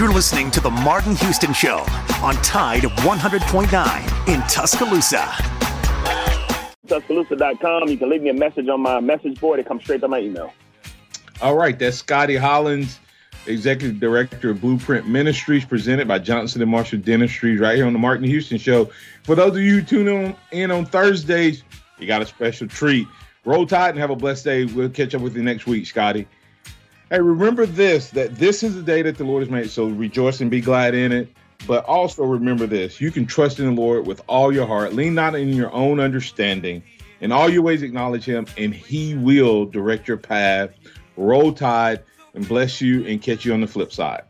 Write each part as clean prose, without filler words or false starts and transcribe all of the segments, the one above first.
You're listening to The Martin Houston Show on Tide 100.9 in Tuscaloosa. Tuscaloosa.com. You can leave me a message on my message board. It comes straight to my email. All right. That's Scotty Hollins, Executive Director of Blueprint Ministries, presented by Johnson & Marshall Dentistry, right here on The Martin Houston Show. For those of you tuning in on Thursdays, you got a special treat. Roll Tide and have a blessed day. We'll catch up with you next week, Scotty. Hey, remember this, that this is the day that the Lord has made, so rejoice and be glad in it. But also remember this, you can trust in the Lord with all your heart. Lean not in your own understanding. In all your ways acknowledge him, and he will direct your path. Roll Tide, and bless you, and catch you on the flip side.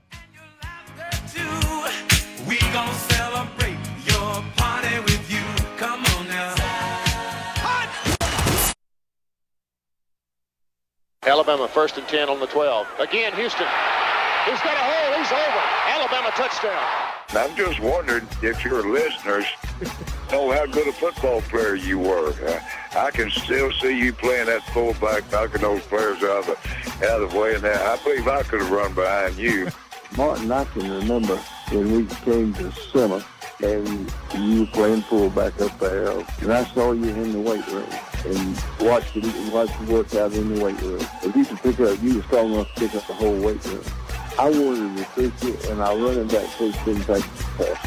Alabama first and 10 on the 12. Again, Houston. He's got a hole. He's over. Alabama touchdown. I'm just wondering if your listeners know how good a football player you were. I can still see you playing that fullback, knocking those players out of the way. And I believe I could have run behind you. Martin, I can remember when we came to summer and you playing fullback up there. And I saw you in the weight room and watched the workout in the weight room. If you could pick up, you were strong enough to pick up the whole weight room. I wanted to fix it, and I run it back to things like that.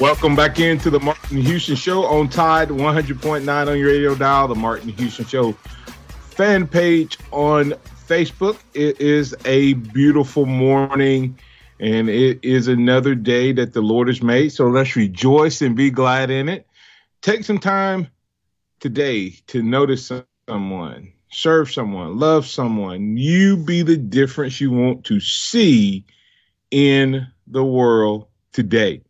Welcome back into the Martin Houston Show on Tide 100.9 on your radio dial. The Martin Houston Show fan page on Facebook. It is a beautiful morning, and it is another day that the Lord has made. So let's rejoice and be glad in it. Take some time today to notice someone, serve someone, love someone. You be the difference you want to see in the world today.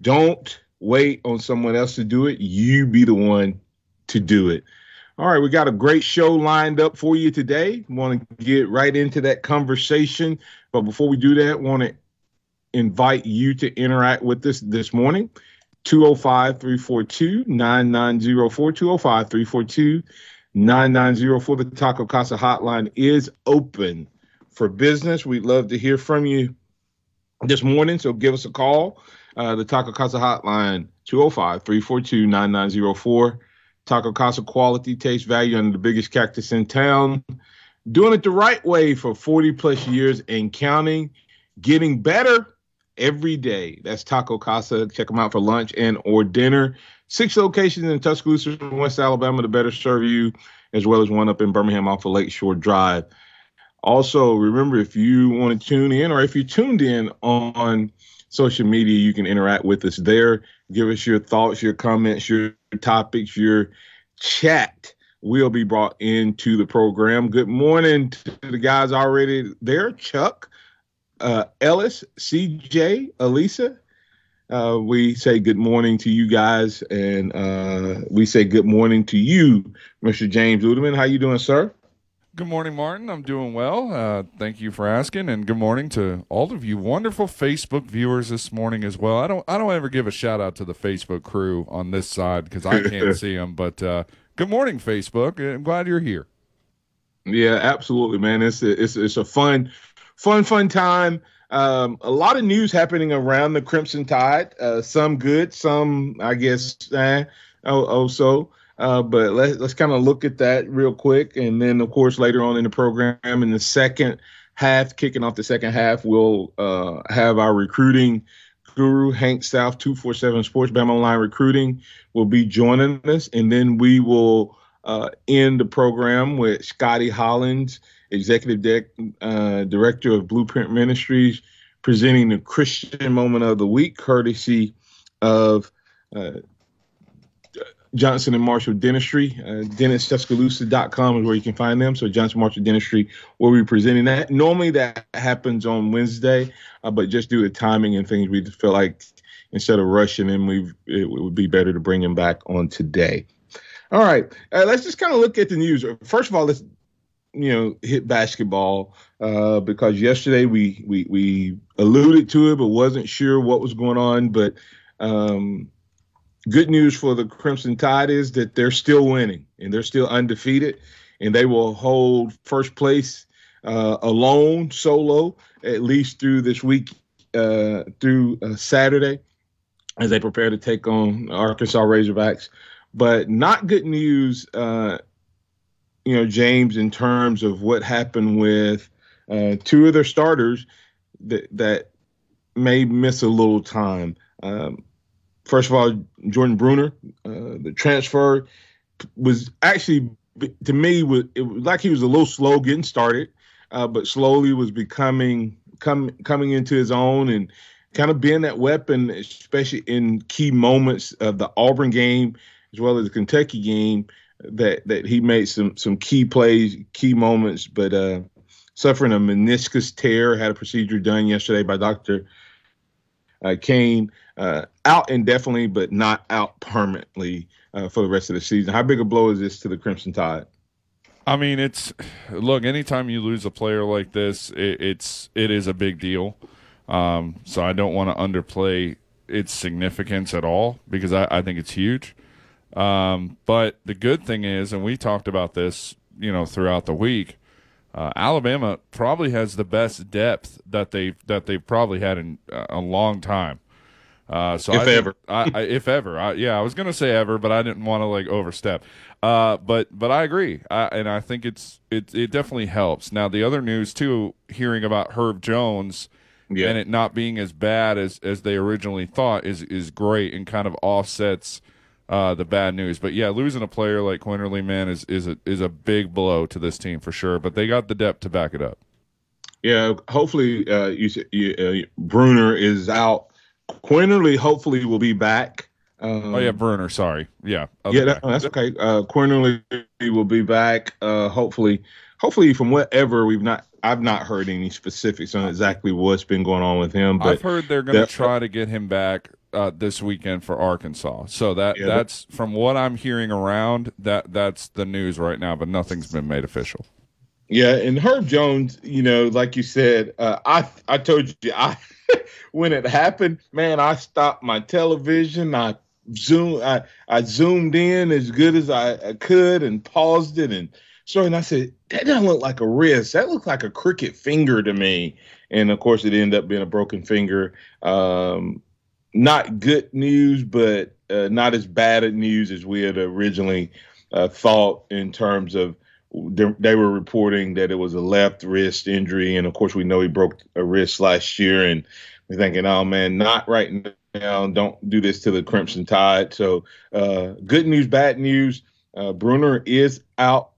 Don't wait on someone else to do it. You be the one to do it. All right, we got a great show lined up for you today. Want to get right into that conversation. But before we do that, want to invite you to interact with us this morning. 205-342-9904. 205-342-9904. The Taco Casa hotline is open for business. We'd love to hear from you this morning, so give us a call. The Taco Casa hotline, 205-342-9904. Taco Casa, quality, taste, value, under the biggest cactus in town. Doing it the right way for 40-plus years and counting. Getting better every day. That's Taco Casa. Check them out for lunch and or dinner. 6 locations in Tuscaloosa, West Alabama, to better serve you, as well as one up in Birmingham off of Lakeshore Drive. Also, remember, if you want to tune in, or if you tuned in on social media, you can interact with us there. Give us your thoughts, your comments, your topics, your chat will be brought into the program. Good morning to the guys already there. Chuck, Ellis, CJ, Elisa. We say good morning to you guys. And we say good morning to you, Mr. James Ludeman. How you doing, sir? Good morning, Martin. I'm doing well. Thank you for asking, and good morning to all of you wonderful Facebook viewers this morning as well. I don't ever give a shout out to the Facebook crew on this side because I can't see them. But good morning, Facebook. I'm glad you're here. Yeah, absolutely, man. It's a fun time. A lot of news happening around the Crimson Tide. Some good, some I guess. So. But let's kind of look at that real quick. And then, of course, later on in the program, in the second half, kicking off the second half, we'll have our recruiting guru, Hank South, 247 Sports, Bama Online Recruiting, will be joining us. And then we will end the program with Scotty Hollins, Executive Director of Blueprint Ministries, presenting the Christian Moment of the Week, courtesy of Johnson and Marshall Dentistry. DentistTuscaloosa.com is where you can find them. So Johnson Marshall Dentistry will be presenting that. Normally that happens on Wednesday, but just due to timing and things, we feel like instead of rushing him, it would be better to bring him back on today. All right, let's just kind of look at the news. First of all, let's hit basketball because yesterday we alluded to it but wasn't sure what was going on. But good news for the Crimson Tide is that they're still winning and they're still undefeated, and they will hold first place alone, solo, at least through this week, through Saturday, as they prepare to take on Arkansas Razorbacks. But not good news, James, in terms of what happened with two of their starters that may miss a little time. First of all, Jordan Bruner, the transfer, was actually, to me, it was like he was a little slow getting started, but slowly was coming into his own and kind of being that weapon, especially in key moments of the Auburn game, as well as the Kentucky game, that he made some key plays, key moments, but suffering a meniscus tear, had a procedure done yesterday by Dr. Kane, out indefinitely, but not out permanently for the rest of the season. How big a blow is this to the Crimson Tide? I mean, anytime you lose a player like this, it is a big deal. So I don't want to underplay its significance at all because I think it's huge. But the good thing is, and we talked about this, throughout the week, Alabama probably has the best depth that they've probably had in a long time. I was going to say ever, but I didn't want to overstep. But I agree. And I think it definitely helps. Now the other news too, hearing about Herb Jones, yeah, and it not being as bad as they originally thought is great and kind of offsets the bad news. But yeah, losing a player like Quinterly, man, is a big blow to this team for sure. But they got the depth to back it up. Yeah, hopefully Bruner is out. Quinterly hopefully will be back. Bruner. Sorry. That's okay. Quinterly will be back. Hopefully from whatever I've not heard any specifics on exactly what's been going on with him. But I've heard they're going to try to get him back this weekend for Arkansas. So that's from what I'm hearing around, that's the news right now, but nothing's been made official. Yeah, and Herb Jones, like you said, I told you, when it happened, man, I stopped my television, I zoomed in as good as I could and paused it and I said, that doesn't look like a wrist. That looks like a cricket finger to me. And of course it ended up being a broken finger. Not good news, but not as bad a news as we had originally thought in terms of they were reporting that it was a left wrist injury. And, of course, we know he broke a wrist last year. And we're thinking, oh, man, not right now. Don't do this to the Crimson Tide. So good news, bad news. Bruner is out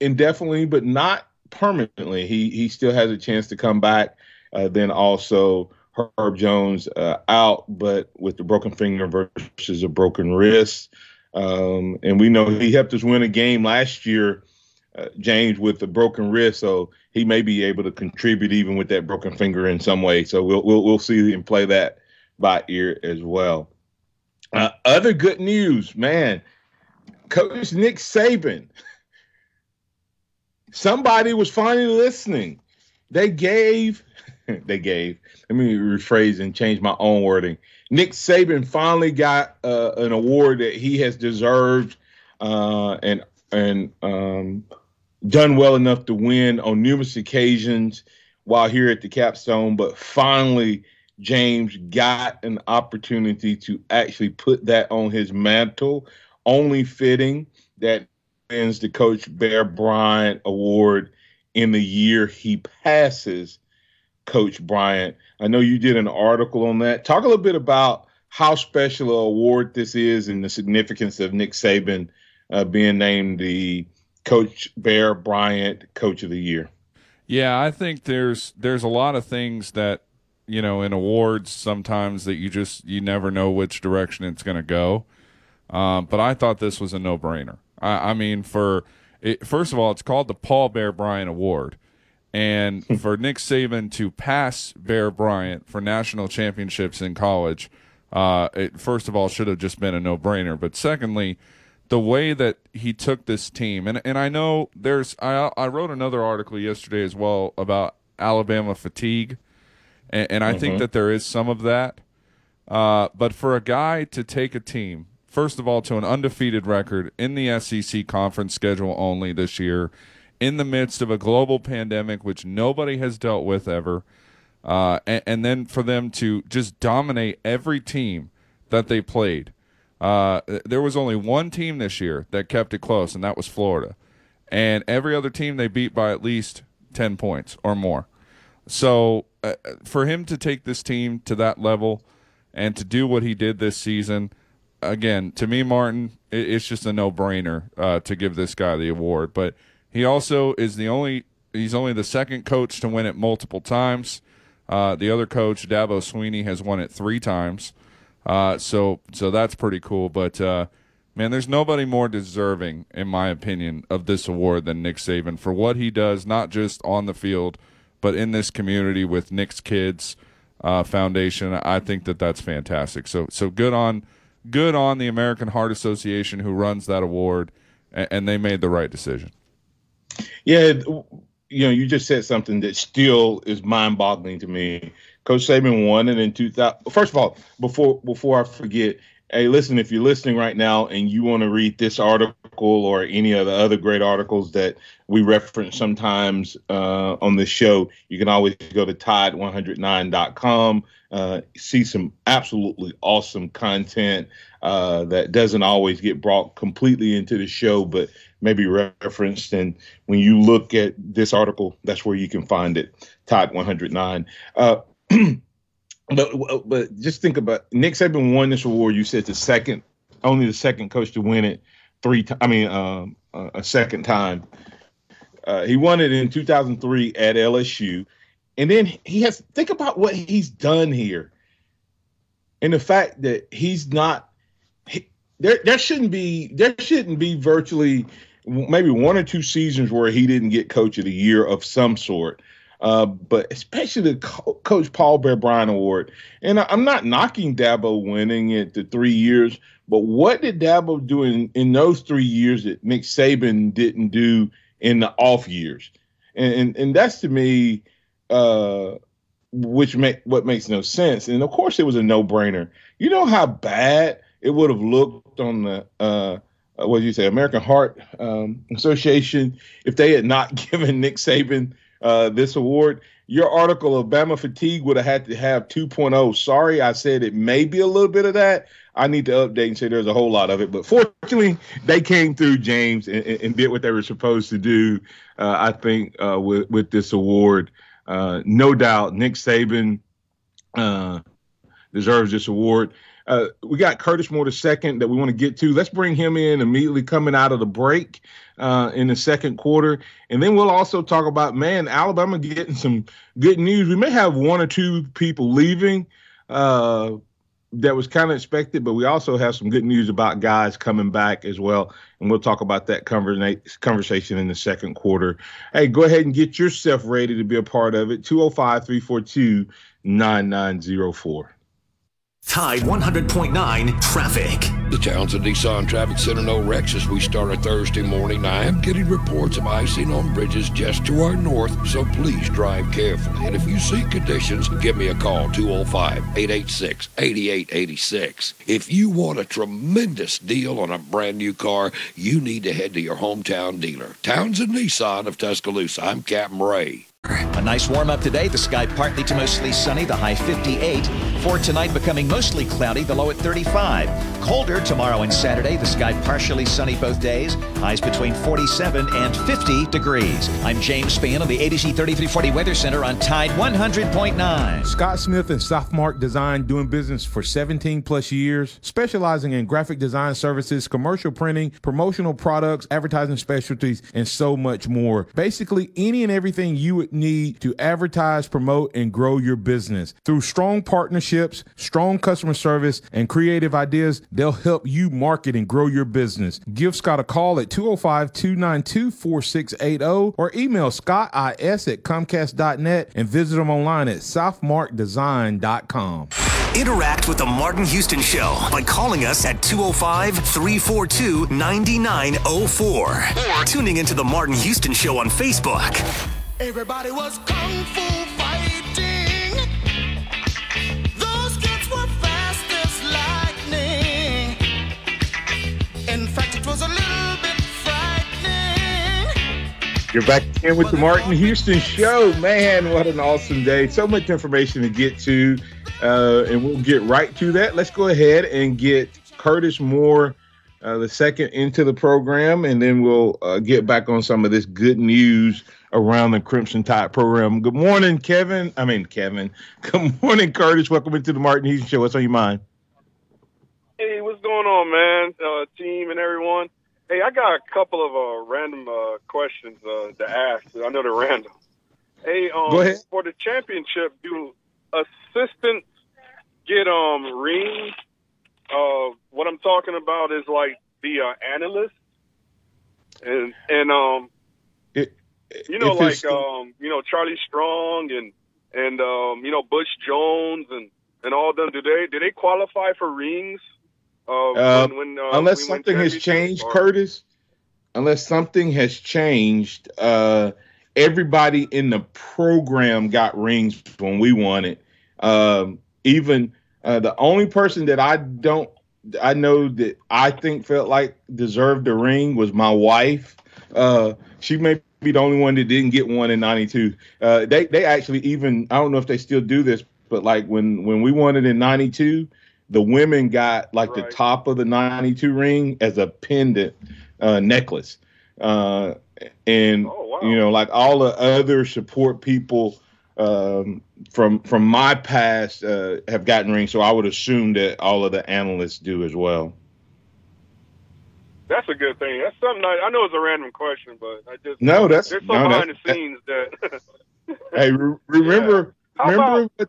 indefinitely, but not permanently. He still has a chance to come back. Then also Herb Jones out, but with the broken finger versus a broken wrist. And we know he helped us win a game last year, James, with the broken wrist. So he may be able to contribute even with that broken finger in some way. So we'll see and play that by ear as well. Other good news, man. Coach Nick Saban. Somebody was finally listening. Let me rephrase and change my own wording. Nick Saban finally got an award that he has deserved and done well enough to win on numerous occasions while here at the Capstone. But finally, James got an opportunity to actually put that on his mantle. Only fitting that wins the Coach Bear Bryant Award in the year he passes Coach Bryant. I know you did an article on that. Talk a little bit about how special an award this is and the significance of Nick Saban being named the Coach Bear Bryant Coach of the Year. Yeah, I think there's a lot of things that, in awards sometimes that you never know which direction it's going to go. But I thought this was a no-brainer. I mean, first of all, it's called the Paul Bear Bryant Award. And for Nick Saban to pass Bear Bryant for national championships in college, it first of all should have just been a no-brainer. But secondly, the way that he took this team, and I know there's, I wrote another article yesterday as well about Alabama fatigue, and I think that there is some of that. But for a guy to take a team, first of all, to an undefeated record in the SEC conference schedule only this year, in the midst of a global pandemic, which nobody has dealt with ever, and then for them to just dominate every team that they played. There was only one team this year that kept it close, and that was Florida. And every other team they beat by at least 10 points or more. So for him to take this team to that level and to do what he did this season, again, to me, Martin, it's just a no-brainer to give this guy the award. But he also is he's only the second coach to win it multiple times. The other coach, Dabo Sweeney, has won it 3 times. So that's pretty cool. But, man, there's nobody more deserving, in my opinion, of this award than Nick Saban for what he does, not just on the field, but in this community with Nick's Kids Foundation. I think that that's fantastic. So good on the American Heart Association who runs that award, and they made the right decision. Yeah, you know, you just said something that still is mind-boggling to me. Coach Saban won it in 2000. First of all, before I forget, hey, listen, if you're listening right now and you want to read this article or any of the other great articles that we reference sometimes on this show, you can always go to Tide109.com, see some absolutely awesome content that doesn't always get brought completely into the show, but maybe referenced. And when you look at this article, that's where you can find it, Tide 109. But just think about Nick Saban won this award. You said only the second coach to win it 3 times. A second time. He won it in 2003 at LSU, and then he has. Think about what he's done here, and the fact that he's not. There shouldn't be virtually maybe 1 or 2 seasons where he didn't get coach of the year of some sort. But especially the Coach Paul Bear Bryant Award. And I'm not knocking Dabo winning it the 3 years, but what did Dabo do in those 3 years that Nick Saban didn't do in the off years? And that's to me, what makes no sense. And of course it was a no-brainer. You know how bad it would have looked on the, American Heart Association if they had not given Nick Saban this award. Your article of Bama fatigue would have had to have 2.0. Sorry, I said it may be a little bit of that. I need to update and say there's a whole lot of it. But fortunately, they came through, James, and did what they were supposed to do, I think, with this award. No doubt, Nick Saban deserves this award. We got Curtis Moore II that we want to get to. Let's bring him in immediately coming out of the break in the second quarter. And then we'll also talk about, man, Alabama getting some good news. We may have 1 or 2 people leaving that was kind of expected, but we also have some good news about guys coming back as well. And we'll talk about that conversation in the second quarter. Hey, go ahead and get yourself ready to be a part of it. 205-342-9904. Tide 100.9 traffic. The Townsend Nissan Traffic Center, no wrecks as we start a Thursday morning. I am getting reports of icing on bridges just to our north, so please drive carefully. And if you see conditions, give me a call, 205-886-8886. If you want a tremendous deal on a brand new car, you need to head to your hometown dealer. Townsend Nissan of Tuscaloosa. I'm Captain Ray. A nice warm-up today. The sky partly to mostly sunny, the high 58. For tonight, becoming mostly cloudy, the low at 35. Colder tomorrow and Saturday, the sky partially sunny both days. Highs between 47 and 50 degrees. I'm James Spann on the ABC 3340 Weather Center on Tide 100.9. Scott Smith and Softmark Design, doing business for 17-plus years, specializing in graphic design services, commercial printing, promotional products, advertising specialties, and so much more. Basically, any and everything you would need to advertise, promote, and grow your business. Through strong partnerships relationships, strong customer service, and creative ideas, they'll help you market and grow your business. Give Scott a call at 205-292-4680 or email scottis@comcast.net and visit them online at southmarkdesign.com. Interact with the Martin Houston Show by calling us at 205-342-9904 or tuning into the Martin Houston Show on Facebook. Everybody was kung fu fighting. Those kids were fast as lightning. In fact, it was a little bit frightening. You're back again with the Martin Houston Show. Man, what an awesome day. So much information to get to. And we'll get right to that. Let's go ahead and get Curtis Moore the second into the program, and then we'll get back on some of this good news around the Crimson Tide program. Good morning, Kevin. Good morning, Curtis. Welcome into the Martin Houston Show. What's on your mind? Hey, what's going on, man? Team and everyone. Hey, I got a couple of random questions to ask. I know they're random. Hey, go ahead. For the championship, do assistants get rings? What I'm talking about is like the analyst, and Charlie Strong and Butch Jones and all of them. Do they qualify for rings? Unless something has changed, Curtis. Unless something has changed, everybody in the program got rings when we won it. The only person that I think felt like deserved a ring was my wife. She may be the only one that didn't get one in 92. They actually even, I don't know if they still do this, but like when we won it in 92, the women got like the top of the 92 ring as a pendant necklace. Like all the other support people from my past have gotten rings, so I would assume that all of the analysts do as well. That's a good thing. That's something I know it's a random question, but I just behind the scenes that. Hey, remember? Yeah. Go ahead.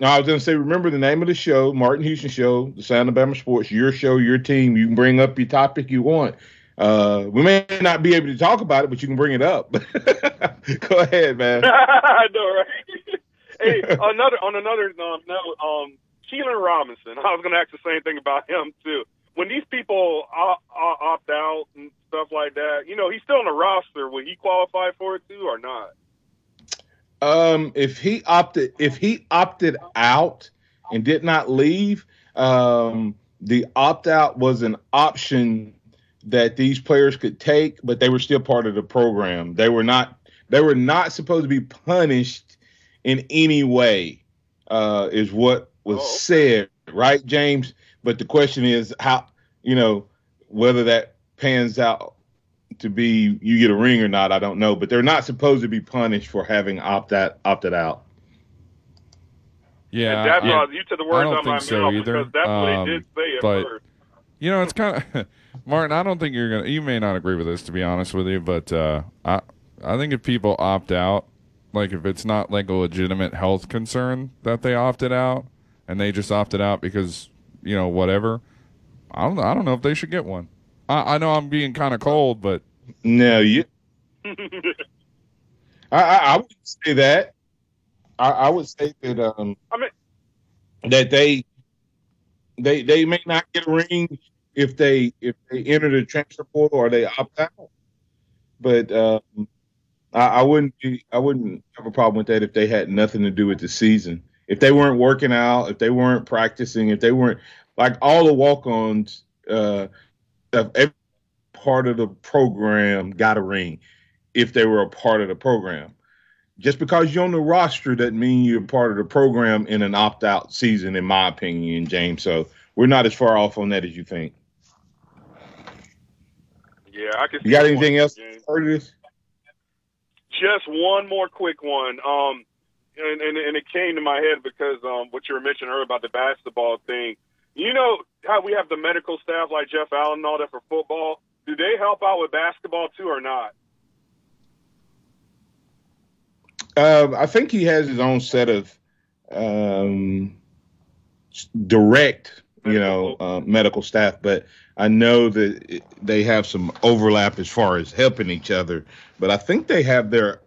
No, I was going to say, remember the name of the show, Martin Houston Show, the Sound of Bama Sports. Your show, your team. You can bring up your topic you want. We may not be able to talk about it, but you can bring it up. Go ahead, man. I know, right? Hey, Keelan Robinson. I was going to ask the same thing about him too. When these people opt out and stuff like that, he's still on the roster. Would he qualify for it too, or not? If he opted out and did not leave, the opt out was an option that these players could take, but they were still part of the program. They were not supposed to be punished in any way, is what was said, right, James? But the question is how, whether that pans out to be you get a ring or not, I don't know. But they're not supposed to be punished for having opted out. Yeah, that brought you to the words on my mouth, so because that's what they did say at first. It's kind of. Martin, I don't think you may not agree with this, to be honest with you, but I think if people opt out, like if it's not like a legitimate health concern that they opted out and they just opted out because, whatever, I don't know if they should get one. I know I'm being kind of cold, but. No, you. I wouldn't say that. I would say that, that they may not get a ring if they enter the transfer portal or they opt out, but I wouldn't have a problem with that if they had nothing to do with the season. If they weren't working out, if they weren't practicing, if they weren't like all the walk-ons, every part of the program got a ring if they were a part of the program. Just because you're on the roster doesn't mean you're part of the program in an opt-out season, in my opinion, James. So we're not as far off on that as you think. Yeah, I can see. You got anything else, Curtis? Just one more quick one. And it came to my head because what you were mentioning earlier about the basketball thing. You know how we have the medical staff like Jeff Allen and all that for football? Do they help out with basketball too or not? I think he has his own set of direct, medical staff, but I know that they have some overlap as far as helping each other. But I think they have their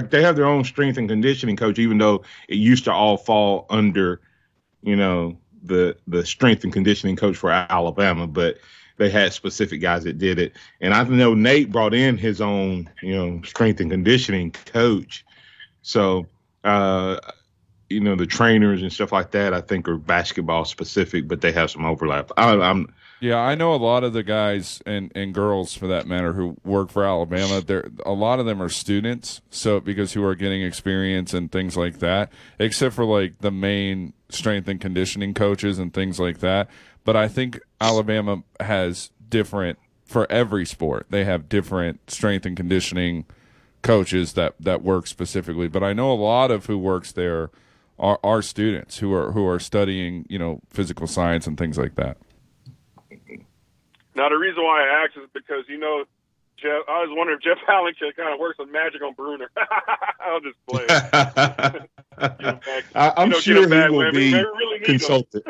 own strength and conditioning coach, even though it used to all fall under, the strength and conditioning coach for Alabama. But they had specific guys that did it. And I know Nate brought in his own, strength and conditioning coach. So, the trainers and stuff like that, I think, are basketball specific, but they have some overlap. I know a lot of the guys and girls, for that matter, who work for Alabama. A lot of them are students, who are getting experience and things like that, except for like the main strength and conditioning coaches and things like that. But I think Alabama has different for every sport. They have different strength and conditioning coaches that work specifically. But I know a lot of who works there are students who are studying, physical science and things like that. Now, the reason why I asked is because, Jeff, I was wondering if Jeff Allen kind of works with magic on Bruner. I'll just play it. I'm sure he will be consulted.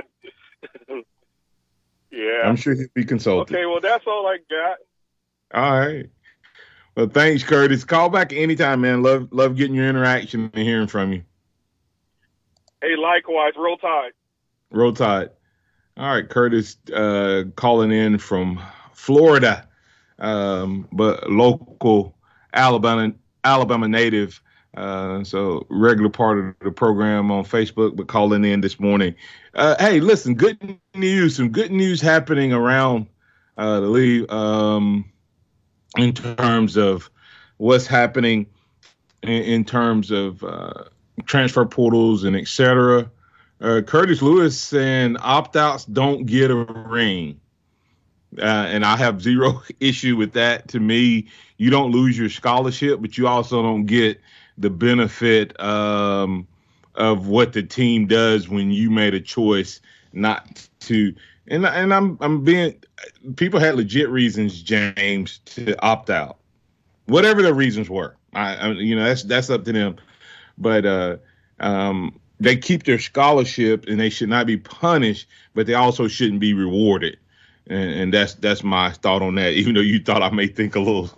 Yeah. I'm sure he'll be consulted. Okay, well, that's all I got. All right. Well, thanks, Curtis. Call back anytime, man. Love getting your interaction and hearing from you. Hey, likewise. Roll Tide. Roll Tide. All right, Curtis calling in from Florida, but local Alabama native, so regular part of the program on Facebook, but calling in this morning. Hey, listen, good news. Some good news happening around the league in terms of what's happening in terms of transfer portals and et cetera. Curtis Lewis saying opt-outs don't get a ring. And I have zero issue with that. To me, you don't lose your scholarship, but you also don't get the benefit of what the team does when you made a choice not to. And I'm being – people had legit reasons, James, to opt out. Whatever their reasons were. That's up to them. But they keep their scholarship, and they should not be punished, but they also shouldn't be rewarded. And that's my thought on that, even though you thought I may think a little.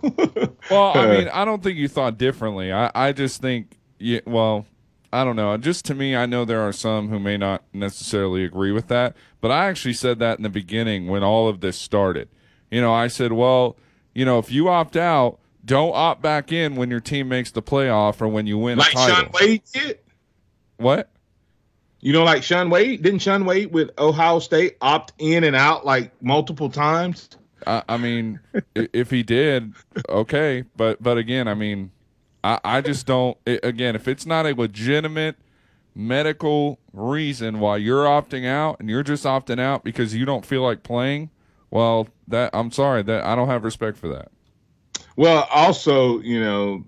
Well, I mean, I don't think you thought differently. I just think, I don't know. Just to me, I know there are some who may not necessarily agree with that, but I actually said that in the beginning when all of this started. I said, if you opt out, don't opt back in when your team makes the playoff or when you win a title. Like Sean Wade did? What? You know, like Sean Wade? Didn't Sean Wade with Ohio State opt in and out like multiple times? I mean, if he did, okay. But again, I mean, I just don't. Again, if it's not a legitimate medical reason why you're opting out and you're just opting out because you don't feel like playing, well, that I'm sorry that I don't have respect for that. Well, also, I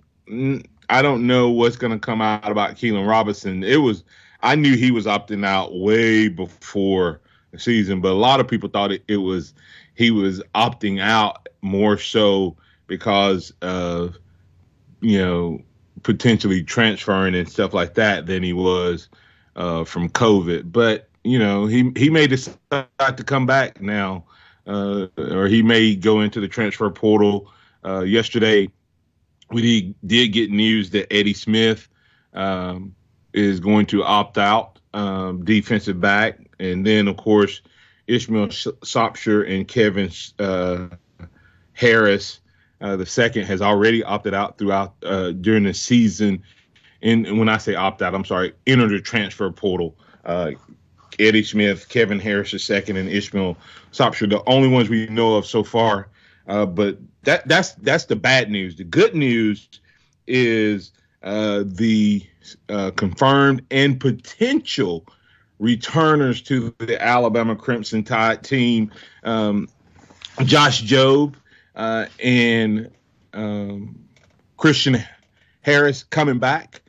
don't know what's going to come out about Keelan Robinson. I knew he was opting out way before the season, but a lot of people thought he was opting out more so because of, potentially transferring and stuff like that than he was from COVID. But, he may decide to come back now, or he may go into the transfer portal. Yesterday, we did get news that Eddie Smith is going to opt out, defensive back. And then, of course, Ishmael Sopsher and Kevin Harris, the second, has already opted out throughout during the season. And when I say opt out, I'm sorry, enter the transfer portal. Eddie Smith, Kevin Harris, the second, and Ishmael Sopsher, the only ones we know of so far. But that's the bad news. The good news is the confirmed and potential returners to the Alabama Crimson Tide team, Josh Jobe and Christian Harris coming back.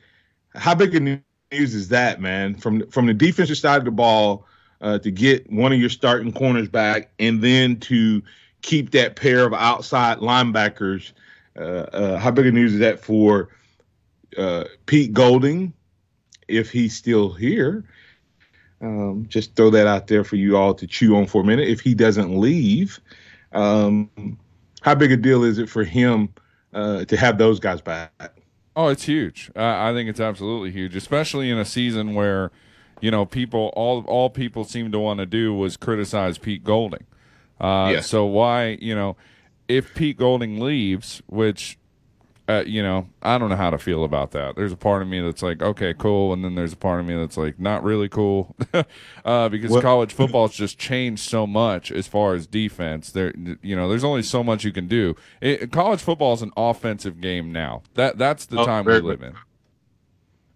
How big of news is that, man? From the defensive side of the ball, to get one of your starting corners back, and then to keep that pair of outside linebackers. How big of news is that for Pete Golding if he's still here. Just throw that out there for you all to chew on for a minute. If he doesn't leave, how big a deal is it for him to have those guys back? Oh, it's huge. I think it's absolutely huge, especially in a season where, you know, people, all people seem to want to do was criticize Pete Golding. So why, you know, if Pete Golding leaves, which, you know, I don't know how to feel about that. There's a part of me that's like, okay, cool. And then there's a part of me that's like, not really cool. Because college football's just changed so much as far as defense. There's only so much you can do. College football is an offensive game now. That's the time we live in.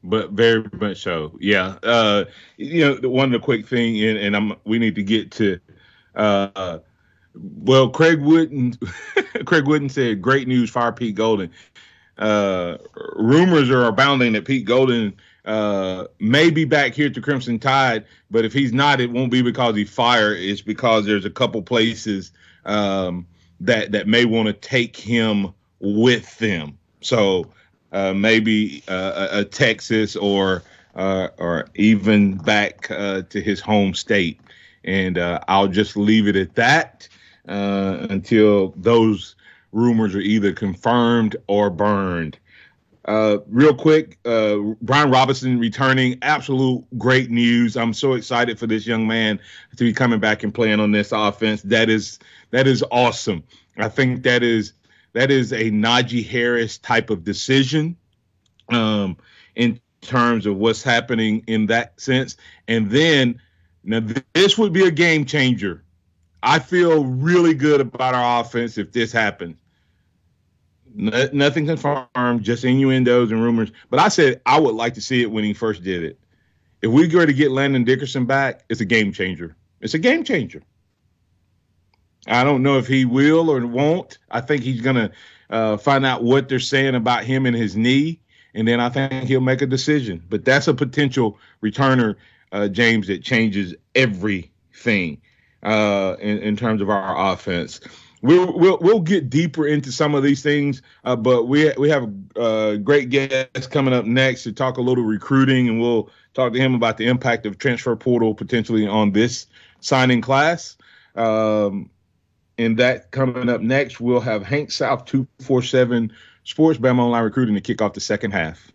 But very much so, yeah. You know, one of the quick thing, we need to get to well, Craig Wooden said, great news, fire Pete Golding. Rumors are abounding that Pete Golding may be back here at the Crimson Tide, but if he's not, it won't be because he fired. It's because there's a couple places that may want to take him with them. So maybe a Texas or even back to his home state. And I'll just leave it at that until those rumors are either confirmed or burned. Real quick, Brian Robinson returning, absolute great news. I'm so excited for this young man to be coming back and playing on this offense. That is awesome. I think that is a Najee Harris type of decision in terms of what's happening in that sense. And then, now, this would be a game changer. I feel really good about our offense if this happens. Nothing confirmed, just innuendos and rumors. But I said I would like to see it when he first did it. If we go to get Landon Dickerson back, it's a game changer. It's a game changer. I don't know if he will or won't. I think he's going to find out what they're saying about him and his knee, and then I think he'll make a decision. But that's a potential returner, James, that changes everything in terms of our offense. We'll get deeper into some of these things, but we have a great guest coming up next to talk a little recruiting, and we'll talk to him about the impact of transfer portal potentially on this signing class. And that coming up next, we'll have Hank South, 247 Sports, Bama Online Recruiting, to kick off the second half.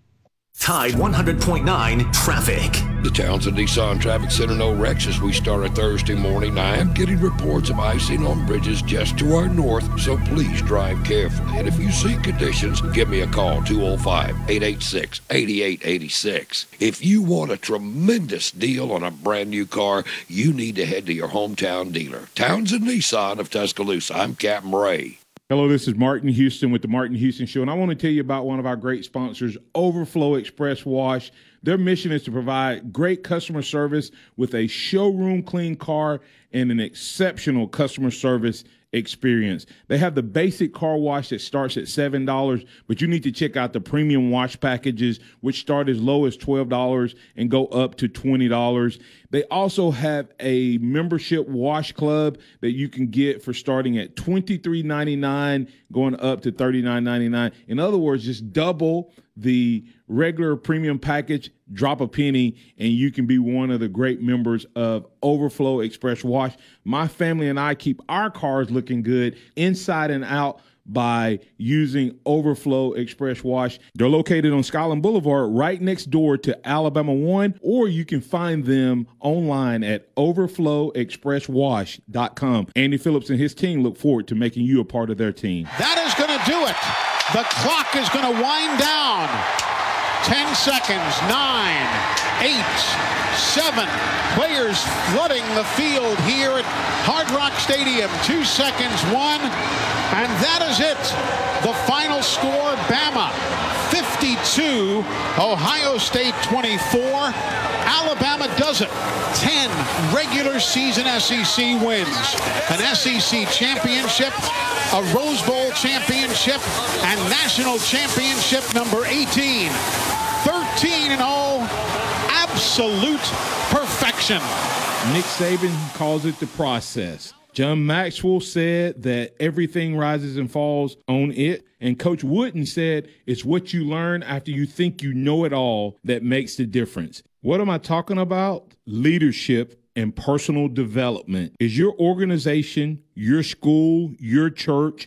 Tide 100.9 traffic. The Townsend Nissan Traffic Center, no wrecks as we start a Thursday morning. I am getting reports of icing on bridges just to our north, so please drive carefully. And if you see conditions, give me a call, 205-886-8886. If you want a tremendous deal on a brand new car, you need to head to your hometown dealer. Townsend Nissan of Tuscaloosa. I'm Captain Ray. Hello, this is Martin Houston with the Martin Houston Show, and I want to tell you about one of our great sponsors, Overflow Express Wash. Their mission is to provide great customer service with a showroom clean car and an exceptional customer service experience. They have the basic car wash that starts at $7, but you need to check out the premium wash packages, which start as low as $12 and go up to $20. They also have a membership wash club that you can get for starting at $23.99, going up to $39.99. In other words, just double the regular premium package, drop a penny, and you can be one of the great members of Overflow Express Wash. My family and I keep our cars looking good inside and out by using Overflow Express Wash. They're located on Skyland Boulevard right next door to Alabama One, or you can find them online at overflowexpresswash.com. Andy Phillips and his team look forward to making you a part of their team. That is going to do it. The clock is going to wind down. 10 seconds, 9, 8, 7. Players flooding the field here at Hard Rock Stadium. 2 seconds, 1, and that is it. The final score, Bama 52, Ohio State 24. Alabama does it. 10 regular season SEC wins, an SEC championship, a Rose Bowl championship, and national championship number 18. 13-0, absolute perfection. Nick Saban calls it the process. John Maxwell said that everything rises and falls on it, And Coach Wooden said, it's what you learn after you think you know it all that makes the difference. What am I talking about? Leadership and personal development. Is your organization, your school, your church,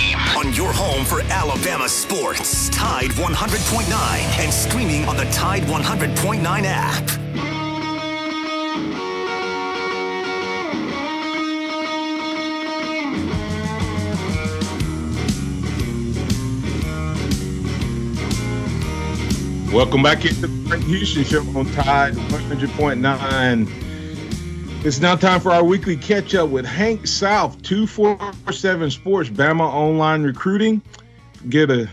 On your home for Alabama sports, Tide 100.9, and streaming on the Tide 100.9 app. Welcome back to the Martin Houston Show on Tide 100.9. It's now time for our weekly catch-up with Hank South, 247 Sports, Bama Online Recruiting. Get you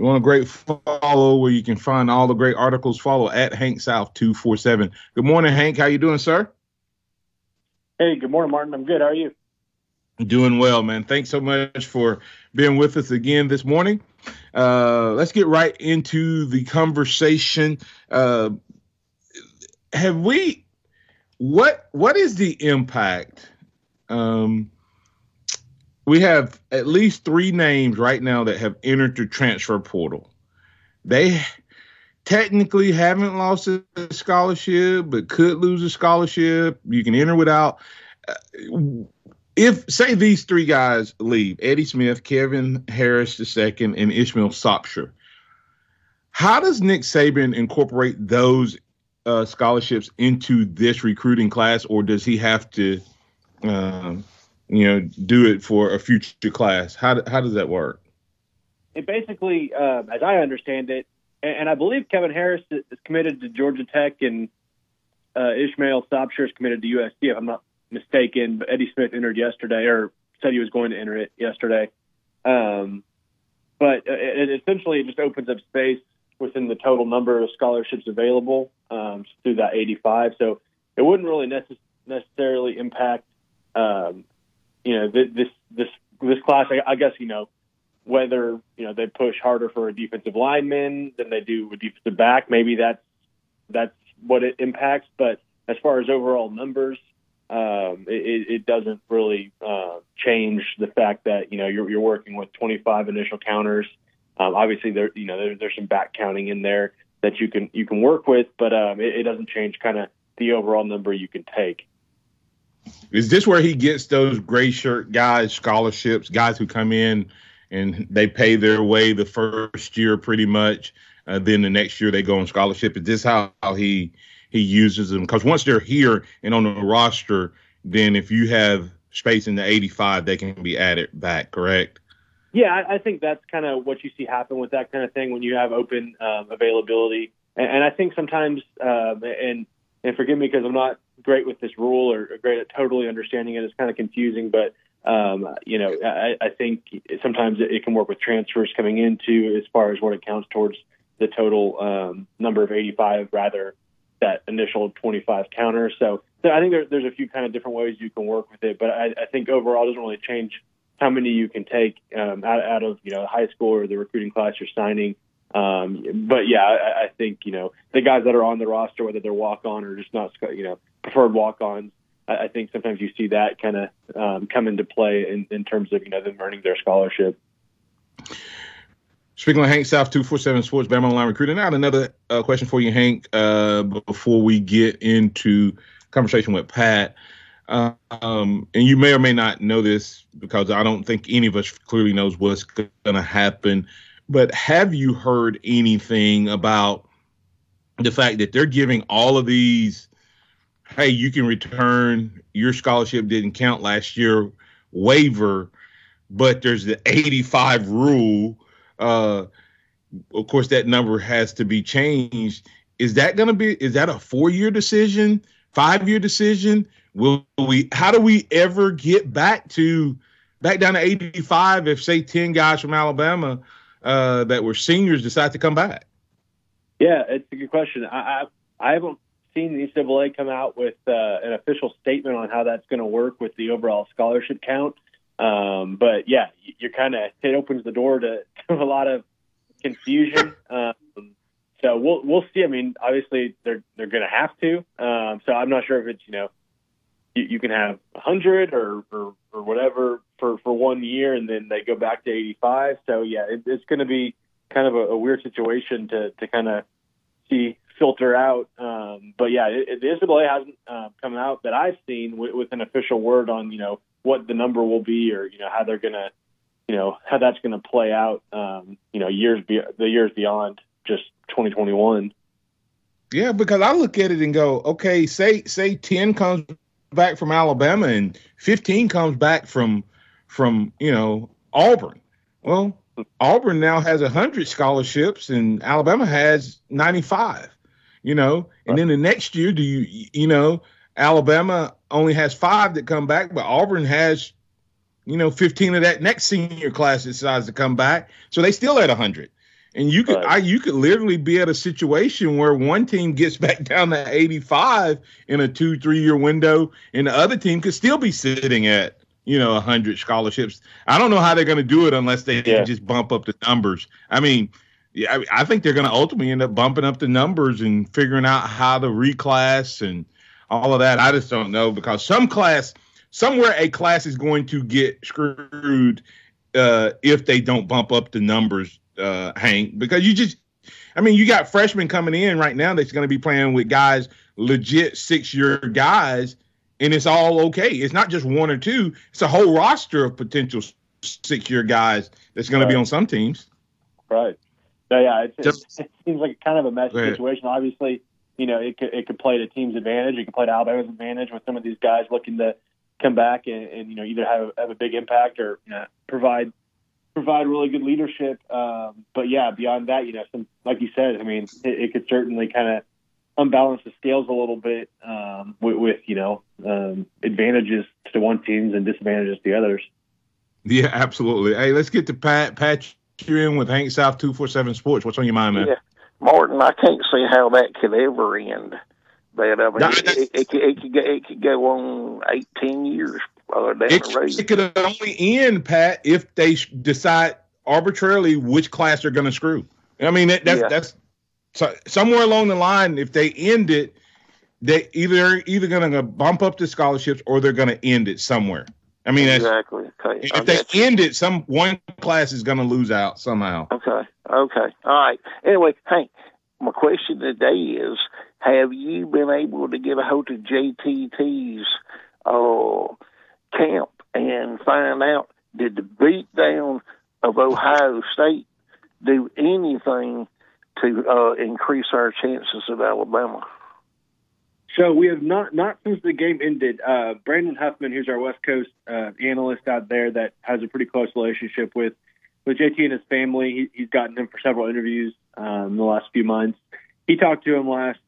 want a great follow where you can find all the great articles. Follow at Hank South 247. Good morning, Hank. How you doing, sir? Hey, good morning, Martin. I'm good. How are you? Doing well, man. Thanks so much for being with us again this morning. Let's get right into the conversation. What is the impact? We have at least three names right now that have entered the transfer portal. They technically haven't lost a scholarship, but could lose a scholarship. You can enter without. If, say, these three guys leave, Eddie Smith, Kevin Harris II, and Ishmael Sopsher, how does Nick Saban incorporate those scholarships into this recruiting class, or does he have to, do it for a future class? How does that work? It basically, as I understand it, and I believe Kevin Harris is committed to Georgia Tech, and Ishmael Sopsher is committed to USC, if I'm not mistaken. But Eddie Smith entered yesterday, or said he was going to enter it yesterday. But it essentially just opens up space within the total number of scholarships available through that 85. So it wouldn't really necessarily impact, this class. I guess, whether, they push harder for a defensive lineman than they do with defensive back, maybe that's what it impacts. But as far as overall numbers, it doesn't really change the fact that, you're working with 25 initial counters. Obviously, there's some back counting in there that you can work with, but it doesn't change kind of the overall number you can take. Is this where he gets those gray shirt guys scholarships, guys who come in and they pay their way the first year pretty much, then the next year they go on scholarship? Is this how he uses them? Because once they're here and on the roster, then if you have space in the 85, they can be added back, correct? Yeah, I think that's kind of what you see happen with that kind of thing when you have open availability. And I think sometimes, and forgive me because I'm not great with this rule or great at totally understanding it. It's kind of confusing, but, I think sometimes it can work with transfers coming into as far as what it counts towards the total number of 85 rather that initial 25 counter. So I think there's a few kind of different ways you can work with it, but I think overall it doesn't really change how many you can take out of high school or the recruiting class you're signing. But yeah, I think the guys that are on the roster, whether they're walk on or just not preferred walk ons, I think sometimes you see that kind of come into play in terms of them earning their scholarship. Speaking of Hank South, 247 Sports, Bama Online Recruiting. I had another question for you, Hank, before we get into conversation with Pat. And you may or may not know this because I don't think any of us clearly knows what's going to happen. But have you heard anything about the fact that they're giving all of these, hey, you can return, your scholarship didn't count last year, waiver but there's the 85 rule. Of course, that number has to be changed. Is that going to be, is that a 4-year decision, 5-year decision? Will we, how do we ever get back down to 85 if, say, 10 guys from Alabama that were seniors decide to come back? Yeah, it's a good question. I haven't seen the NCAA come out with an official statement on how that's going to work with the overall scholarship count. But yeah, you're kind of, it opens the door to a lot of confusion. So we'll see. I mean, obviously they're going to have to. So I'm not sure if it's, you know, you can have 100 or whatever for 1 year, and then they go back to 85. So yeah, it's going to be kind of a weird situation to kind of see filter out. But yeah, the NCAA hasn't come out that I've seen with an official word on, you know, what the number will be, or, you know, how they're going to, you know, how that's going to play out, you know, the years beyond just 2021. Yeah, because I look at it and go, okay, say 10 comes back from Alabama and 15 comes back from you know, Auburn. Well, Auburn now has 100 scholarships and Alabama has 95, you know, and then the next year, Alabama only has 5 that come back, but Auburn has, you know, 15 of that next senior class that decides to come back. So they still at 100. And you could, you could literally be at a situation where one team gets back down to 85 in a 2-3 year window, and the other team could still be sitting at, you know, 100 scholarships. I don't know how they're going to do it unless they just bump up the numbers. I mean, yeah, I think they're going to ultimately end up bumping up the numbers and figuring out how to reclass and all of that. I just don't know, because a class is going to get screwed if they don't bump up the numbers, Hank, because you got freshmen coming in right now that's going to be playing with guys, legit 6-year guys, and it's all okay. It's not just one or two. It's a whole roster of potential 6-year guys that's going to be on some teams. Right. So, yeah, it seems like kind of a messy situation. Obviously, you know, it could play to team's advantage. It could play to Alabama's advantage with some of these guys looking to come back and you know, either have a big impact or, you know, provide really good leadership. But yeah, beyond that, you know, like you said, I mean, it could certainly kind of unbalance the scales a little bit with you know, advantages to one teams and disadvantages to the others. Yeah, absolutely. Hey, let's get to Pat. Pat, you're in with Hank South, 247 Sports. What's on your mind, man? Yeah. Martin, I can't see how that could ever end. But I mean, it could go on 18 years. It could only end, Pat, if they decide arbitrarily which class they're going to screw. I mean, that's so somewhere along the line. If they end it, they either going to bump up the scholarships or they're going to end it somewhere. I mean, exactly. Okay. If they end it, one class is going to lose out somehow. Okay. All right. Anyway, Hank, my question today is: have you been able to get a hold of JTT's camp and find out, did the beatdown of Ohio State do anything to increase our chances of Alabama? So we have not since the game ended. Brandon Huffman, who's our West Coast analyst out there that has a pretty close relationship with JT and his family. He's gotten him for several interviews in the last few months. He talked to him last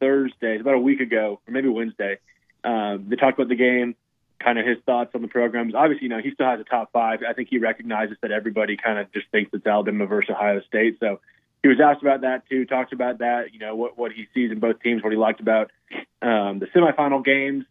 Thursday, about a week ago, or maybe Wednesday. They talked about the game, kind of his thoughts on the programs. Obviously, you know, he still has a top 5. I think he recognizes that everybody kind of just thinks it's Alabama versus Ohio State. So he was asked about that too, talked about that, you know, what he sees in both teams, what he liked about the semifinal games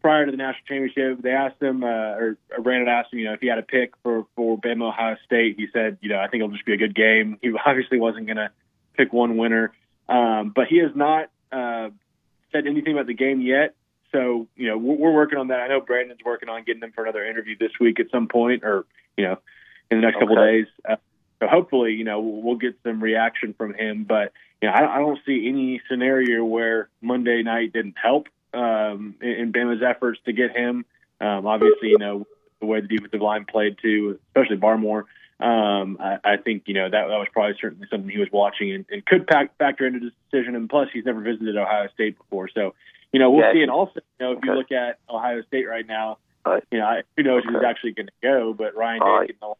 prior to the national championship. They asked him, or Brandon asked him, you know, if he had a pick for Bama Ohio State. He said, you know, I think it'll just be a good game. He obviously wasn't going to pick one winner. But he has not said anything about the game yet. So, you know, we're working on that. I know Brandon's working on getting him for another interview this week at some point, or, you know, in the next couple of days. So hopefully, you know, we'll get some reaction from him. But, you know, I don't see any scenario where Monday night didn't help in Bama's efforts to get him. Obviously, you know, the way the defensive line played too, especially Barmore. I think, you know, that was probably certainly something he was watching and could factor into this decision. And plus, he's never visited Ohio State before. So, you know, we'll see. And also, you know, if you look at Ohio State right now, who knows who's actually going to go, but Ryan Day can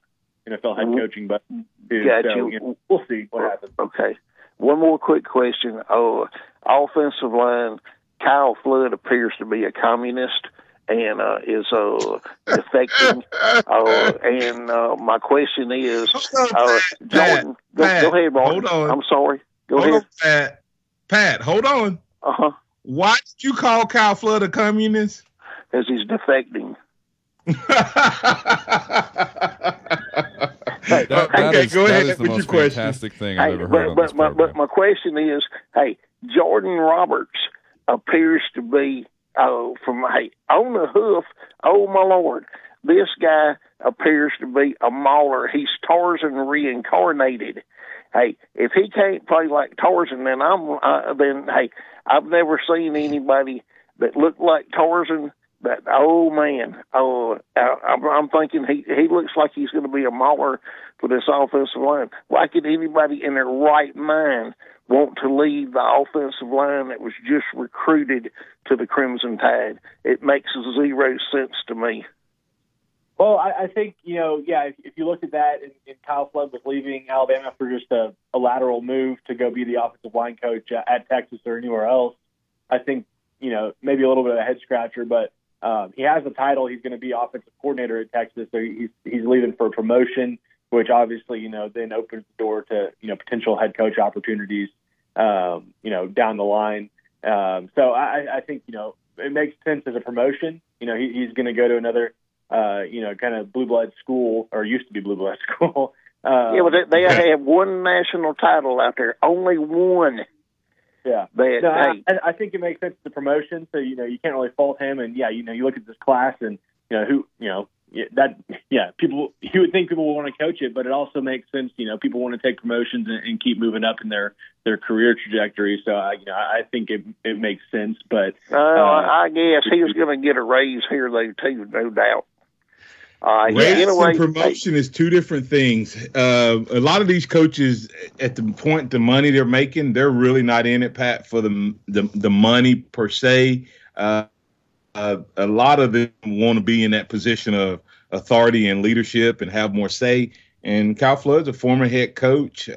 NFL head coaching button too. We'll see what happens. Okay. One more quick question. Offensive line, Kyle Flood appears to be a communist and is affecting. And my question is, Jordan, go ahead, Martin. Hold on. I'm sorry. Go ahead. Pat, hold on. Uh-huh. Why did you call Kyle Flood a communist? Because he's defecting. That is the most fantastic thing I've ever heard on this program. But my question is, Jordan Roberts appears to be on the hoof. Oh my Lord, this guy appears to be a mauler. He's Tarzan reincarnated. Hey, if he can't play like Tarzan, then I've never seen anybody that looked like Tarzan. But I'm thinking he looks like he's going to be a mauler for this offensive line. Why could anybody in their right mind want to leave the offensive line that was just recruited to the Crimson Tide? It makes zero sense to me. Well, I think, if you looked at that and Kyle Flood was leaving Alabama for just a lateral move to go be the offensive line coach at Texas or anywhere else, I think, maybe a little bit of a head-scratcher, but he has the title. He's going to be offensive coordinator at Texas, so he's leaving for promotion, which obviously, then opens the door to, potential head coach opportunities, down the line. So I think, it makes sense as a promotion. He's going to go to another, kind of blue blood school, or used to be blue blood school. But they have one national title out there, only one. Yeah, I think it makes sense to promotion. So you can't really fault him. And you look at this class, and people. You would think people will want to coach it, but it also makes sense. People want to take promotions and keep moving up in their career trajectory. So I think it makes sense. But I guess he was going to get a raise here later too, no doubt. And promotion is two different things. A lot of these coaches, at the point the money they're making, they're really not in it, Pat, for the money per se. A lot of them want to be in that position of authority and leadership and have more say. And Kyle Flood's a former head coach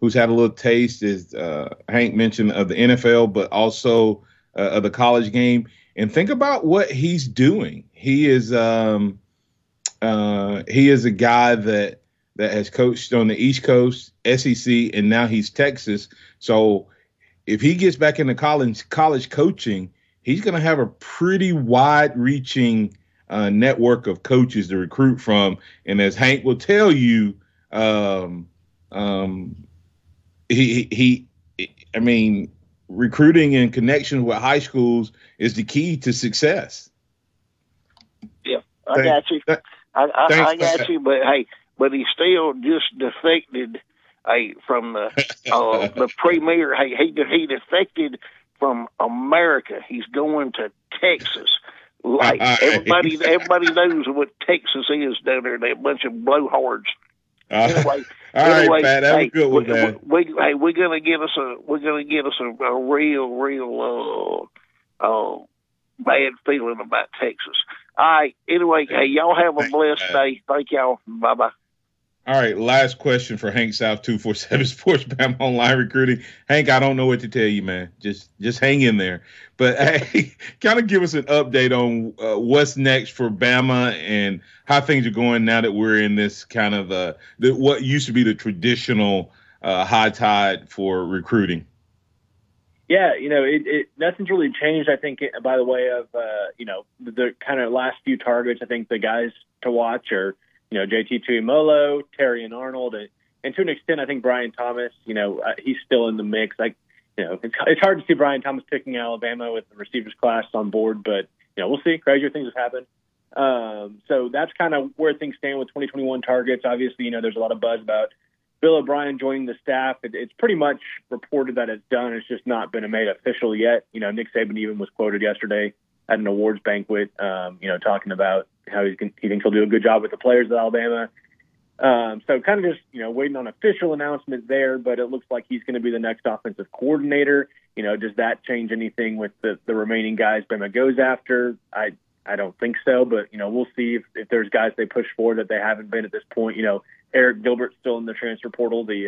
who's had a little taste, as Hank mentioned, of the NFL, but also of the college game. And think about what he's doing. He is a guy that has coached on the East Coast, SEC, and now he's Texas. So if he gets back into college coaching, he's going to have a pretty wide-reaching network of coaches to recruit from. And as Hank will tell you, recruiting and connections with high schools is the key to success. Yeah, I got you. I got you, but he still just defected from the premier. He defected from America. He's going to Texas. Like everybody knows what Texas is down there. They're a bunch of blowhards. Anyway, Pat, that was good with that. We're gonna get us a real bad feeling about Texas. All right. Anyway, y'all have a blessed day. Thank y'all. Bye-bye. All right. Last question for Hank South, 247 Sports, Bama Online Recruiting. Hank, I don't know what to tell you, man. Just hang in there. But, kind of give us an update on what's next for Bama and how things are going now that we're in this kind of what used to be the traditional high tide for recruiting. Yeah, nothing's really changed, I think, by the way of, the kind of last few targets. I think the guys to watch are, JT Tuimolo, Terry and Arnold, and to an extent, I think Brian Thomas, he's still in the mix. It's hard to see Brian Thomas picking Alabama with the receivers class on board, but, we'll see. Crazier things have happened. So that's kind of where things stand with 2021 targets. Obviously, there's a lot of buzz about Bill O'Brien joining the staff. It's pretty much reported that it's done. It's just not been made official yet. Nick Saban even was quoted yesterday at an awards banquet, talking about how he thinks he'll do a good job with the players of Alabama. So kind of just, waiting on official announcement there, but it looks like he's going to be the next offensive coordinator. Does that change anything with the remaining guys Bama goes after? I I don't think so, but, you know, we'll see if there's guys they push for that they haven't been at this point. You know, Eric Gilbert's still in the transfer portal, the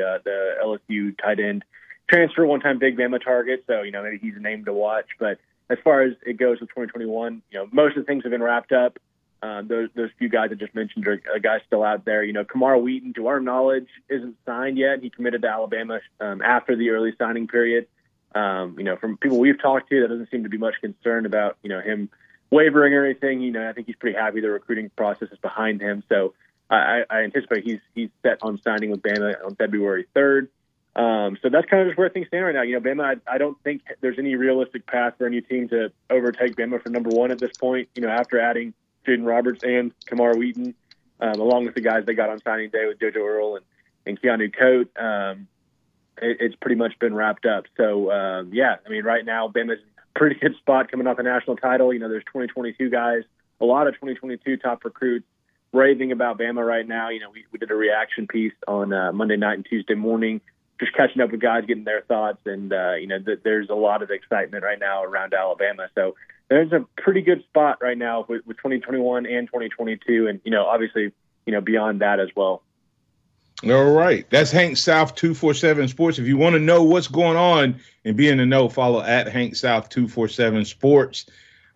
LSU tight end transfer, one-time big Bama target. So, you know, maybe he's a name to watch. But as far as it goes with 2021, you know, most of the things have been wrapped up. Those few guys I just mentioned are guys still out there. You know, Kamar Wheaton, to our knowledge, isn't signed yet. He committed to Alabama after the early signing period. You know, from people we've talked to, that doesn't seem to be much concern about, you know, him wavering or anything. You know, I think he's pretty happy the recruiting process is behind him. So I anticipate he's set on signing with Bama on February 3rd. So that's kind of just where things stand right now. You know, Bama, I don't think there's any realistic path for any team to overtake Bama for number one at this point. You know, after adding Jaden Roberts and Kamar Wheaton, along with the guys they got on signing day with JoJo Earl and Keanu Coate, it's pretty much been wrapped up. So, yeah, I mean, right now, Bama's in a pretty good spot coming off a national title. You know, there's 2022 guys, a lot of 2022 top recruits raving about Bama right now. You know, we did a reaction piece on Monday night and Tuesday morning, just catching up with guys, getting their thoughts, and, you know, there's a lot of excitement right now around Alabama. So there's a pretty good spot right now with 2021 and 2022 and, you know, obviously, you know, beyond that as well. All right. That's Hank South, 247 Sports. If you want to know what's going on and be in the know, follow at Hank South, 247 Sports,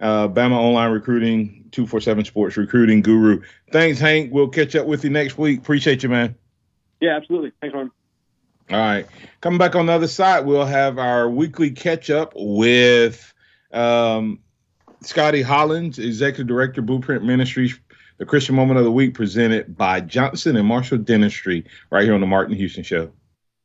Bama Online Recruiting, 247 Sports recruiting guru. Thanks, Hank. We'll catch up with you next week. Appreciate you, man. Yeah, absolutely. Thanks, Martin. All right. Coming back on the other side, we'll have our weekly catch up with Scotty Hollins, Executive Director, Blueprint Ministries. The Christian Moment of the Week presented by Johnson and Marshall Dentistry right here on the Martin Houston Show.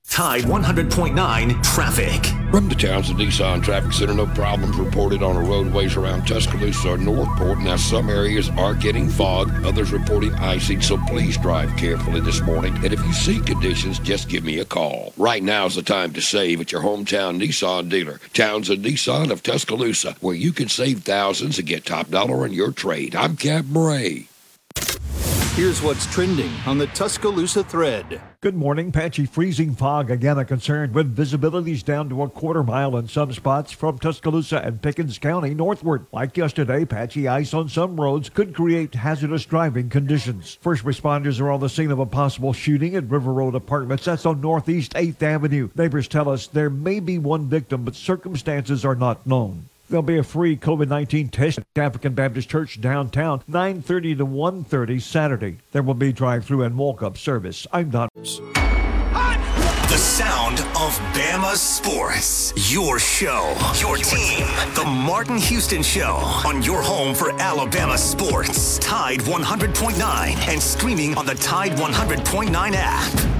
Tide 100.9 traffic. From the Townsend Nissan Traffic Center, no problems reported on the roadways around Tuscaloosa or Northport. Now, some areas are getting fogged, others reporting icing, so please drive carefully this morning. And if you see conditions, just give me a call. Right now is the time to save at your hometown Nissan dealer, Townsend Nissan of Tuscaloosa, where you can save thousands and get top dollar on your trade. I'm Cap Bray. Here's what's trending on the Tuscaloosa thread. Good morning. Patchy freezing fog again a concern with visibilities down to a quarter mile in some spots from Tuscaloosa and Pickens County northward. Like yesterday, patchy ice on some roads could create hazardous driving conditions. First responders are on the scene of a possible shooting at River Road Apartments. That's on Northeast 8th Avenue. Neighbors tell us there may be one victim, but circumstances are not known. There'll be a free COVID-19 test at African Baptist Church downtown, 9:30 to 1:30 Saturday. There will be drive-through and walk-up service. I'm Don. The sound of Bama sports. Your show, your team. The Martin Houston Show on your home for Alabama sports. Tide 100.9 and streaming on the Tide 100.9 app.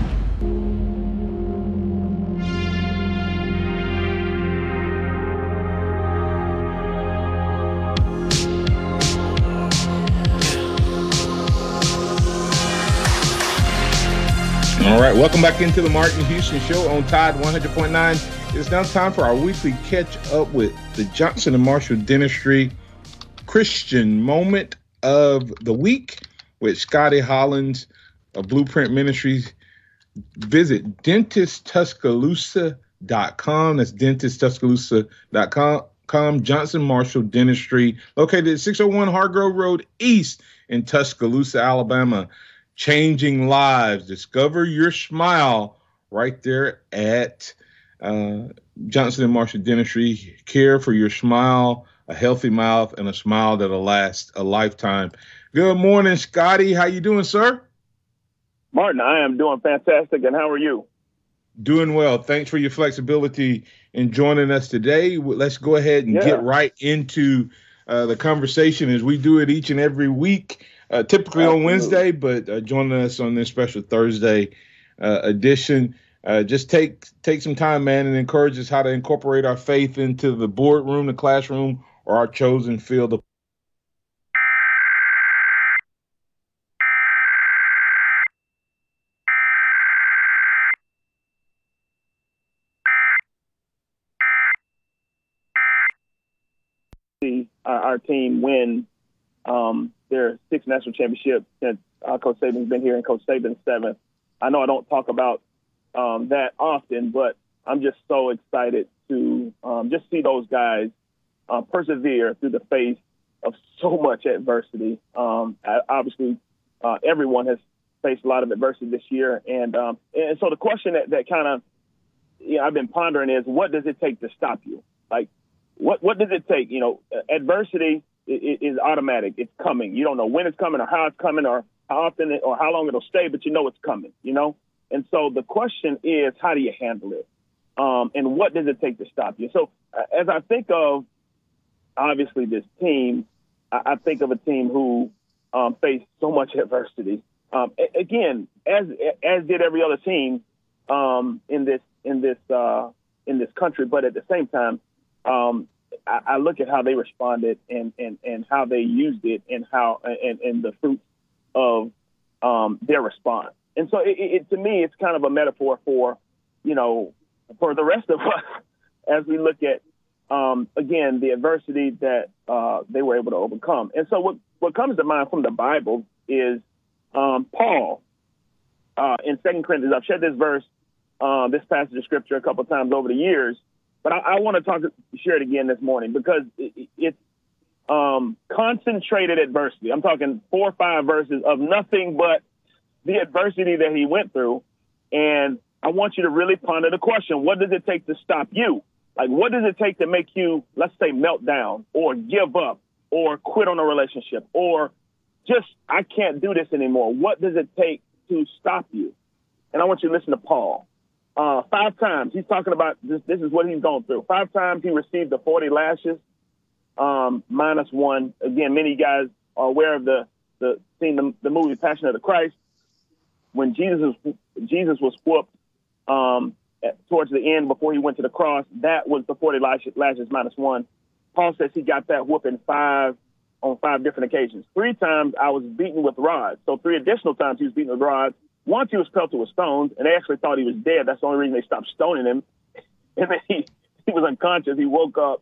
All right, welcome back into the Martin Houston Show on Tide 100.9. It's now time for our weekly catch-up with the Johnson & Marshall Dentistry Christian Moment of the Week with Scotty Hollins of Blueprint Ministries. Visit dentisttuscaloosa.com. That's dentisttuscaloosa.com. Johnson Marshall Dentistry, located at 601 Hargrove Road East in Tuscaloosa, Alabama. Changing lives. Discover your smile right there at Johnson & Marshall Dentistry. Care for your smile, a healthy mouth, and a smile that'll last a lifetime. Good morning, Scotty. How you doing, sir? Martin, I am doing fantastic, and how are you? Doing well. Thanks for your flexibility in joining us today. Let's go ahead and get right into the conversation as we do it each and every week. Typically on Wednesday, but joining us on this special Thursday edition. Just take some time, man, and encourage us how to incorporate our faith into the boardroom, the classroom, or our chosen field of. Our team win. Their sixth national championship since Coach Saban's been here, and Coach Saban's seventh. I know I don't talk about that often, but I'm just so excited to just see those guys persevere through the face of so much adversity. Obviously, everyone has faced a lot of adversity this year. And so the question that kind of, I've been pondering is, what does it take to stop you? Like, what does it take? Adversity is automatic. It's coming. You don't know when it's coming or how it's coming or how often or how long it'll stay, but you know it's coming, And so the question is, how do you handle it? And what does it take to stop you? So as I think of, obviously, this team, I think of a team who faced so much adversity. Again, as did every other team in this country. But at the same time, I look at how they responded and how they used it and how and the fruits of their response. And so, it to me, it's kind of a metaphor for for the rest of us as we look at. Again, the adversity that they were able to overcome. And so what comes to mind from the Bible is Paul in 2 Corinthians. I've shared this verse, this passage of Scripture a couple of times over the years, but I want to share it again this morning because it's concentrated adversity. I'm talking 4 or 5 verses of nothing but the adversity that he went through. And I want you to really ponder the question, what does it take to stop you? Like, what does it take to make you, let's say, melt down or give up or quit on a relationship or just, I can't do this anymore? What does it take to stop you? And I want you to listen to Paul. 5 times, he's talking about this is what he's gone through. 5 times he received the 40 lashes, minus 1. Again, many guys are aware of the movie Passion of the Christ. When Jesus was whooped, towards the end before he went to the cross, that was the 40 lashes minus 1. Paul says he got that whooping 5 on 5 different occasions. 3 times I was beaten with rods. So 3 additional times he was beaten with rods. Once he was pelted with stones, and they actually thought he was dead. That's the only reason they stopped stoning him. And then he was unconscious. He woke up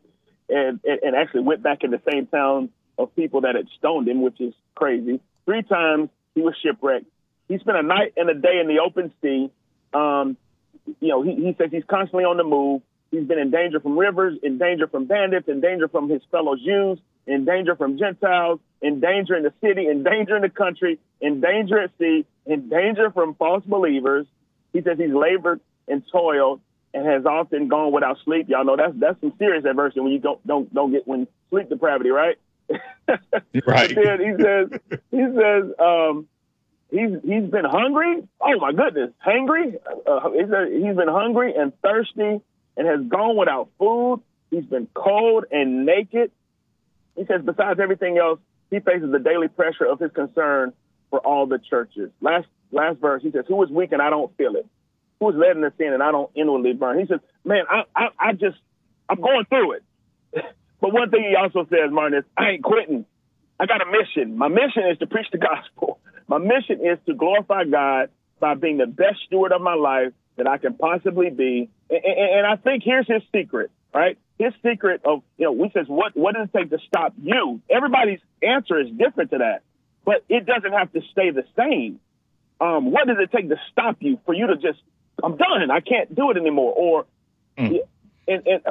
and actually went back in the same town of people that had stoned him, which is crazy. 3 times he was shipwrecked. He spent a night and a day in the open sea. He says he's constantly on the move. He's been in danger from rivers, in danger from bandits, in danger from his fellow Jews, in danger from Gentiles, in danger in the city, in danger in the country, in danger at sea, in danger from false believers. He says he's labored and toiled and has often gone without sleep. Y'all know that's some serious adversity when you don't get when sleep depravity, right? Right. He says. He's been hungry. Oh, my goodness. Hangry. He's been hungry and thirsty and has gone without food. He's been cold and naked. He says, besides everything else, he faces the daily pressure of his concern for all the churches. Last verse, he says, who is weak and I don't feel it? Who is led into sin and I don't inwardly burn? He says, man, I'm going through it. But one thing he also says, Martin, is I ain't quitting. I got a mission. My mission is to preach the gospel. My mission is to glorify God by being the best steward of my life that I can possibly be. And I think here's his secret, right? His secret of, we says, what does it take to stop you? Everybody's answer is different to that, but it doesn't have to stay the same. What does it take to stop you for you to just, I'm done, I can't do it anymore? And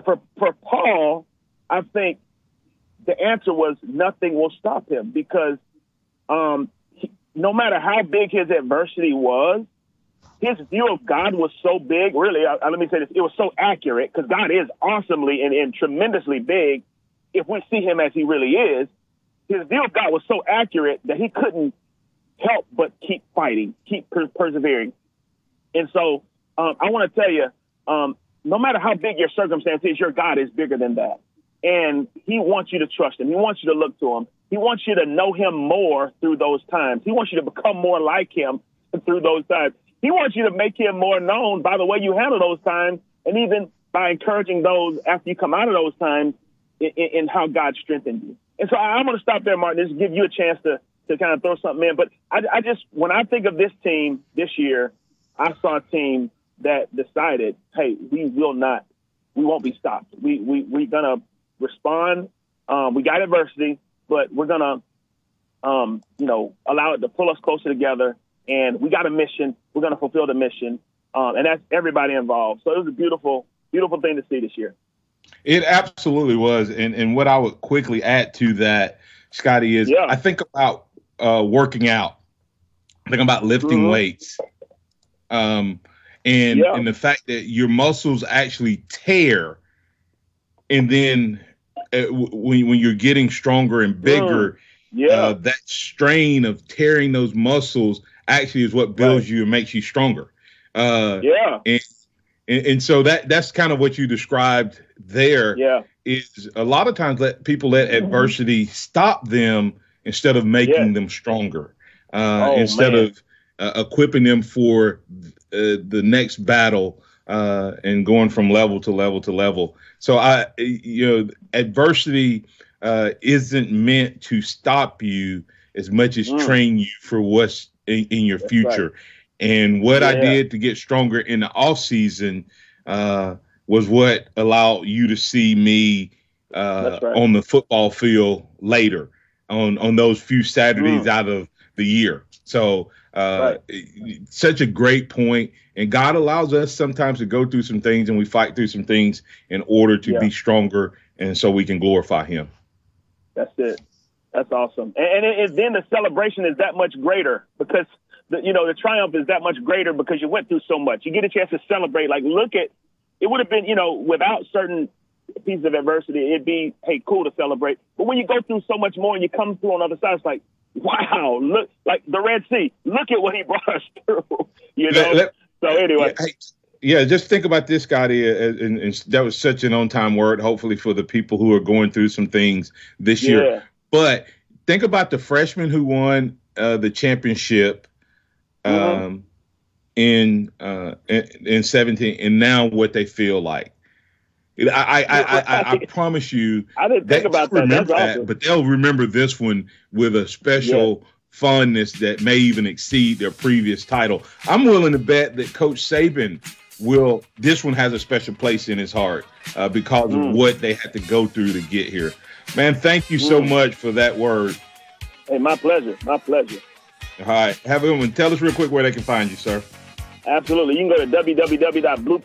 for Paul, I think the answer was nothing will stop him because, no matter how big his adversity was, his view of God was so big. Really, let me say this. It was so accurate because God is awesomely and tremendously big if we see him as he really is. His view of God was so accurate that he couldn't help but keep fighting, keep persevering. And so I want to tell you, no matter how big your circumstance is, your God is bigger than that. And he wants you to trust him. He wants you to look to him. He wants you to know him more through those times. He wants you to become more like him through those times. He wants you to make him more known by the way you handle those times and even by encouraging those after you come out of those times in how God strengthened you. And so I'm going to stop there, Martin, just give you a chance to kind of throw something in. But I just, when I think of this team this year, I saw a team that decided, hey, we won't be stopped. We're going to respond. We got adversity. But we're going to, allow it to pull us closer together. And we got a mission. We're going to fulfill the mission. And that's everybody involved. So it was a beautiful, beautiful thing to see this year. It absolutely was. And what I would quickly add to that Scotty, is I think about working out. I think about lifting weights. And the fact that your muscles actually tear, and then when you're getting stronger and bigger, that strain of tearing those muscles actually is what builds you and makes you stronger. And so that's kind of what you described there. Is a lot of times people let adversity stop them instead of making them stronger, instead of equipping them for the next battle and going from level to level to level. So adversity isn't meant to stop you as much as train you for what's in your future. Right. And what I did to get stronger in the off season was what allowed you to see me on the football field later on those few Saturdays out of the year. So such a great point. And God allows us sometimes to go through some things, and we fight through some things in order to be stronger, and so we can glorify him. That's it. That's awesome. And then the celebration is that much greater because – the triumph is that much greater because you went through so much. You get a chance to celebrate. Like, it would have been, without certain pieces of adversity, it'd be, hey, cool to celebrate. But when you go through so much more and you come through on the other side, it's like, wow, look, like the Red Sea. Look at what he brought us through, So anyway. Yeah, just think about this, Scotty, and that was such an on-time word, hopefully for the people who are going through some things this year. But think about the freshman who won the championship in 17, and now what they feel like. I promise you, I didn't think about that. That's awesome. But they'll remember this one with a special fondness that may even exceed their previous title. I'm willing to bet that Coach Saban this one has a special place in his heart because of what they had to go through to get here. Man, thank you so much for that word. Hey, my pleasure. My pleasure. All right. Have a good one. Tell us real quick where they can find you, sir. Absolutely. You can go to www.blueprint.com.